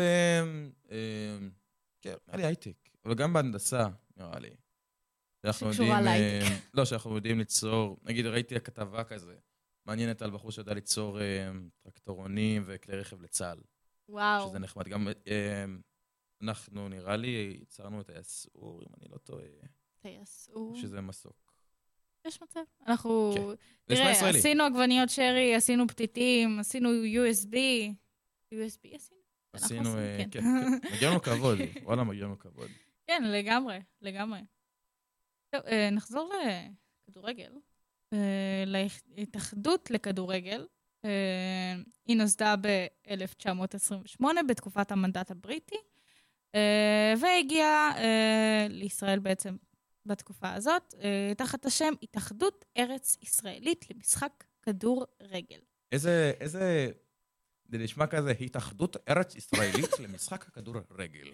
כן, נראה לי הייטק. אבל גם בהנדסה, נראה לי. שקשורה לייטק. לא, שאנחנו יודעים ליצור, נגיד ראיתי הכתבה כזה, מעניינת על בחור שיודע ליצור טרקטורונים וכלי רכב לצהל. וואו. שזה נחמד. גם אנחנו, נראה לי, ייצרנו את היסעור, אם אני לא טועה. את היסעור. שזה מסוק. יש מצב. אנחנו, תראה, עשינו עגבניות שרי, עשינו פתיתים, עשינו יו אס בי. יו אס בי עשינו? עשינו, כן, כן. מגיע לנו כבוד, וואלה, מגיע לנו כבוד. כן, לגמרי, לגמרי. טוב, נחזור לכדורגל, להתאחדות לכדורגל. היא נוסדה ב-אלף תשע מאות עשרים ושמונה, בתקופת המנדט הבריטי, והגיעה לישראל בעצם בתקופה הזאת, תחת השם התאחדות ארץ ישראלית למשחק כדורגל. איזה, איזה, זה נשמע כזה, התאחדות ארץ ישראלית למשחק כדורגל.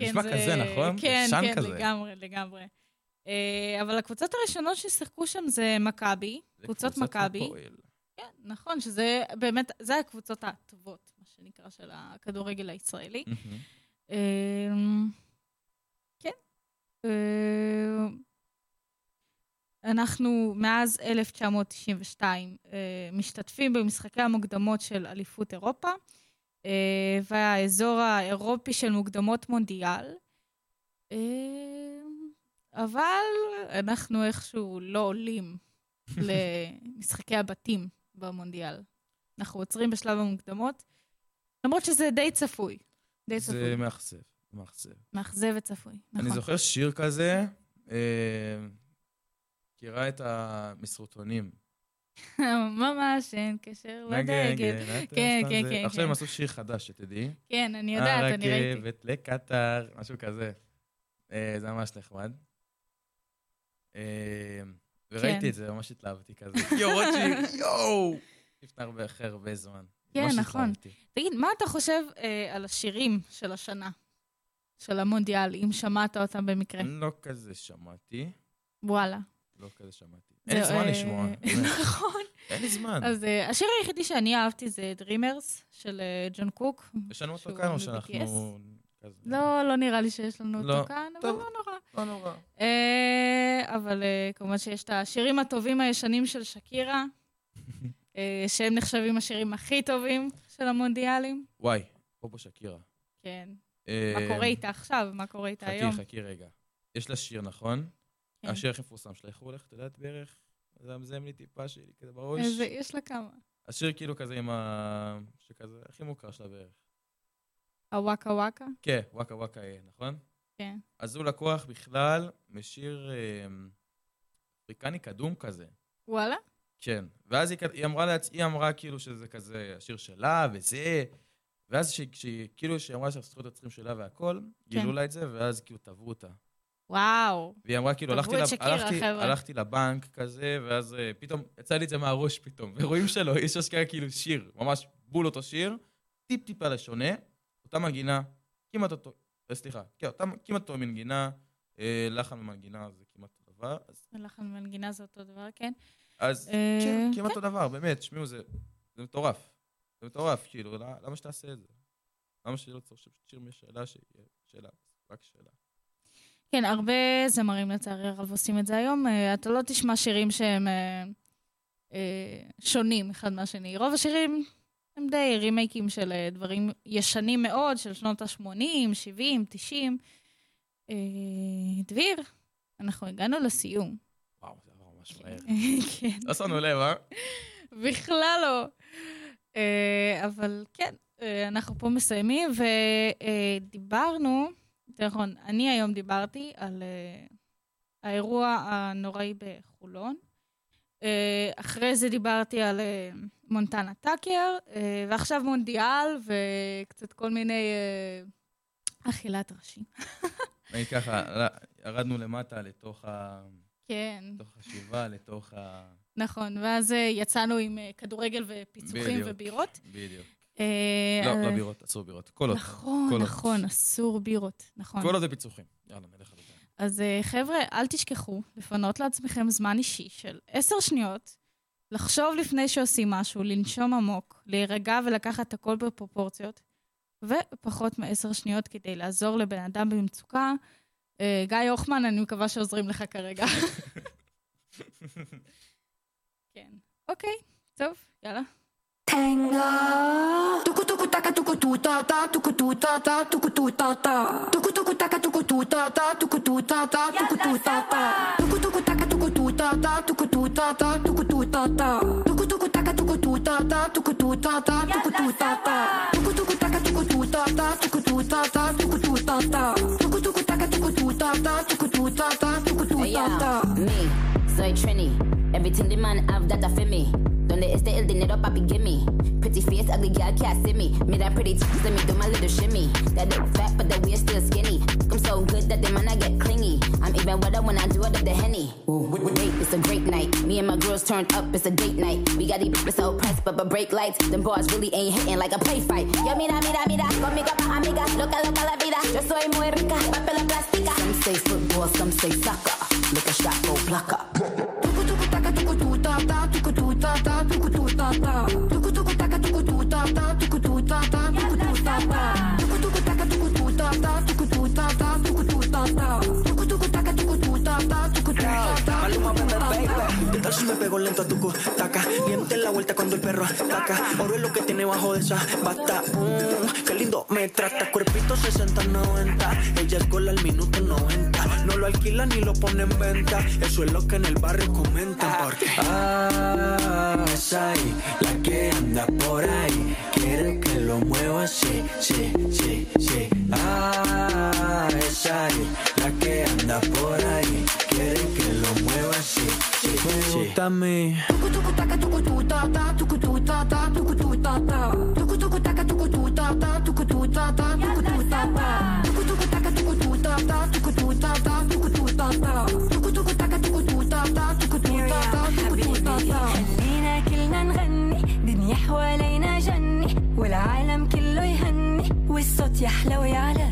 נשמע כזה, נכון? כן, כן, לגמרי, לגמרי. אבל הקבוצות הראשונות ששיחקו שם זה מקאבי, קבוצות מקאבי. כן, נכון, שזה באמת, זה הקבוצות הטובות, מה שנקרא, של הכדורגל הישראלי. כן. אנחנו מאז אלף תשע מאות תשעים ושתיים משתתפים במשחקי המוקדמות של אליפות אירופה, והאזור האירופי של מוקדמות מונדיאל. אבל אנחנו איכשהו לא עולים למשחקי הבתים במונדיאל. אנחנו עוצרים בשלב המוקדמות, למרות שזה די צפוי. די צפוי. זה מאכזב. מאכזב. מאכזב וצפוי, נכון. אני זוכר שיר כזה, קירה את המסרוטונים. ממש, אין קשר לדגל. כן, כן, כן. עכשיו הם עשו שיר חדש, שתדעי. כן, אני יודעת, אני ראיתי. הרכבת לקטר, משהו כזה. זה ממש נחמד. וראיתי את זה, ממש התלהבתי כזה. יו, עוד שיר, יואו! נפתח באחר הרבה זמן. כן, נכון. תגיד, מה אתה חושב על השירים של השנה? של המונדיאל, אם שמעת אותם במקרה? לא כזה שמעתי. וואלה. לא כזה שמעתי. אין זמן לשמוע. נכון. אין לי זמן. אז השיר היחידי שאני אהבתי זה Dreamers של ג'ון קוק. יש לנו אותו כאן או שאנחנו... לא, לא נראה לי שיש לנו אותו כאן, אבל לא נורא. לא נורא. אבל כמובן שיש את השירים הטובים הישנים של שקירה, שהם נחשבים השירים הכי טובים של המונדיאלים. וואי, פה פה שקירה. כן. מה קורה איתה עכשיו? מה קורה איתה היום? חכי, חכי רגע. יש לה שיר, נכון? השיר הכי מפורסם שלה, איך הוא הולך, אתה יודעת בערך? זה המזם לי טיפה שלי כזה בראש. יש לה כמה. השיר כאילו כזה עם ה... שכזה הכי מוכר שלה בערך. הוואקה וואקה? כן, וואקה וואקה, נכון? כן. אז הוא לקוח בכלל משיר אפריקני קדום כזה. וואלה? כן. ואז היא אמרה, היא אמרה כאילו שזה כזה השיר שלה וזה... ואז כאילו שהיא אמרה שהזכויות הצרים שלה והכל, גילו לה את זה, ואז כאילו תברו אותה. וואו. והיא אמרה כאילו, הלכתי לבנק כזה, ואז פתאום, יצא לי את זה מהראש פתאום, ורואים שלו, יש אשכרה כאילו שיר, ממש בול אותו שיר, טיפ טיפה לשונה, אותה מנגינה, כמעט אותו, סליחה, כמעט אותו מנגינה, לחן ומנגינה זה כמעט אותו דבר. לחן ומנגינה זה אותו דבר, כן. אז כמעט אותו דבר, באמת, שמיעו, זה מטורף. זה מטורף, כאילו, למה שתעשה את זה? למה שלא צריך שתשאיר משאלה שיהיה שאלה, רק שאלה. כן, הרבה זמרים לצערי הרב עושים את זה היום. אתה לא תשמע שירים שהם שונים אחד מהשני. רוב השירים הם די רימייקים של דברים ישנים מאוד, של שנות ה-שמונים, שבעים, תשעים. דביר, אנחנו הגענו לסיום. וואו, זה עבר ממש מהר. כן. לא שמנו לב, אה? בכלל לא. אבל כן, אנחנו פה מסיימים, ודיברנו, נכון, אני היום דיברתי על האירוע הנוראי בחולון, אחרי זה דיברתי על מונטנה טאקר, ועכשיו מונדיאל, וקצת כל מיני אכילת ראשים. ככה, ירדנו למטה לתוך השיבה, לתוך ה... נכון, ואז יצאנו עם כדורגל ופיצוחים ובירות. בדיוק. לא, לא בירות, אסור בירות. קולות. נכון, נכון, אסור בירות. נכון. קולות ופיצוחים. יאללה, נלך על זה. אז חבר'ה, אל תשכחו לפנות לעצמכם זמן אישי של עשר שניות, לחשוב לפני שעושים משהו, לנשום עמוק, להירגע ולקחת הכל בפרופורציות, ופחות מעשר שניות כדי לעזור לבן אדם במצוקה. גיא אוכמן, אני מקווה שעוזרים לך כרגע. כן. אוקיי, טוב, יאללה. Everything the man have that for me. Don't let it stay ill, they need up, papi, give me. Pretty face, ugly girl, can't see me. Me that pretty tits, let me do my little shimmy. That look fat, but that we're still skinny. I'm so good that the man I get clingy. I'm even wetter when I do it up the henny. Wait, it's a great night. Me and my girls turned up, it's a date night. We got these people so pressed, but but break lights. Them bars really ain't hitting like a play fight. Yo, mira, mira, mira, conmigo pa' amiga. Loca, loca la vida. Yo soy muy rica, papel plástica. Some say football, some say soccer. Look a shot, go blocker. Si me pego lento a tu cutaca, diente en la vuelta cuando el perro ataca. Oro es lo que tiene bajo de esa bata. Mm, qué lindo me trata. Cuerpito sesenta noventa. Ella es cola al minuto noventa. No lo alquila ni lo pone en venta. Eso es lo que en el barrio comentan. Porque ah, es ahí, la que anda por ahí. Quiere que lo mueva, sí, sí, sí, sí. Ah. גם حوالينا جني والعالم كله يهني والصوت يحلى ويعلى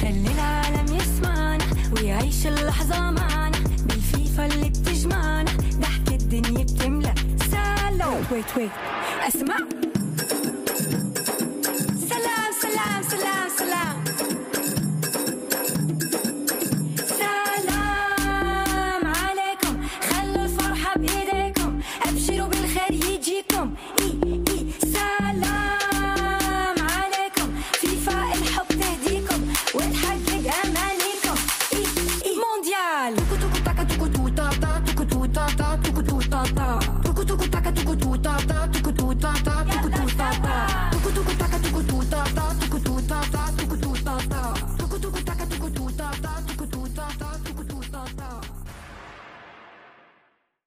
خلي العالم يسمعنا ويعيش اللحظة معنا بالفيفا اللي بتجمعنا ضحك الدنيا بتملى سالو ويت ويت اسمع سلام سلام سلام سلام سلام عليكم خلوا الفرحة بإيديكم أبشروا بالخير يجيكم ta ta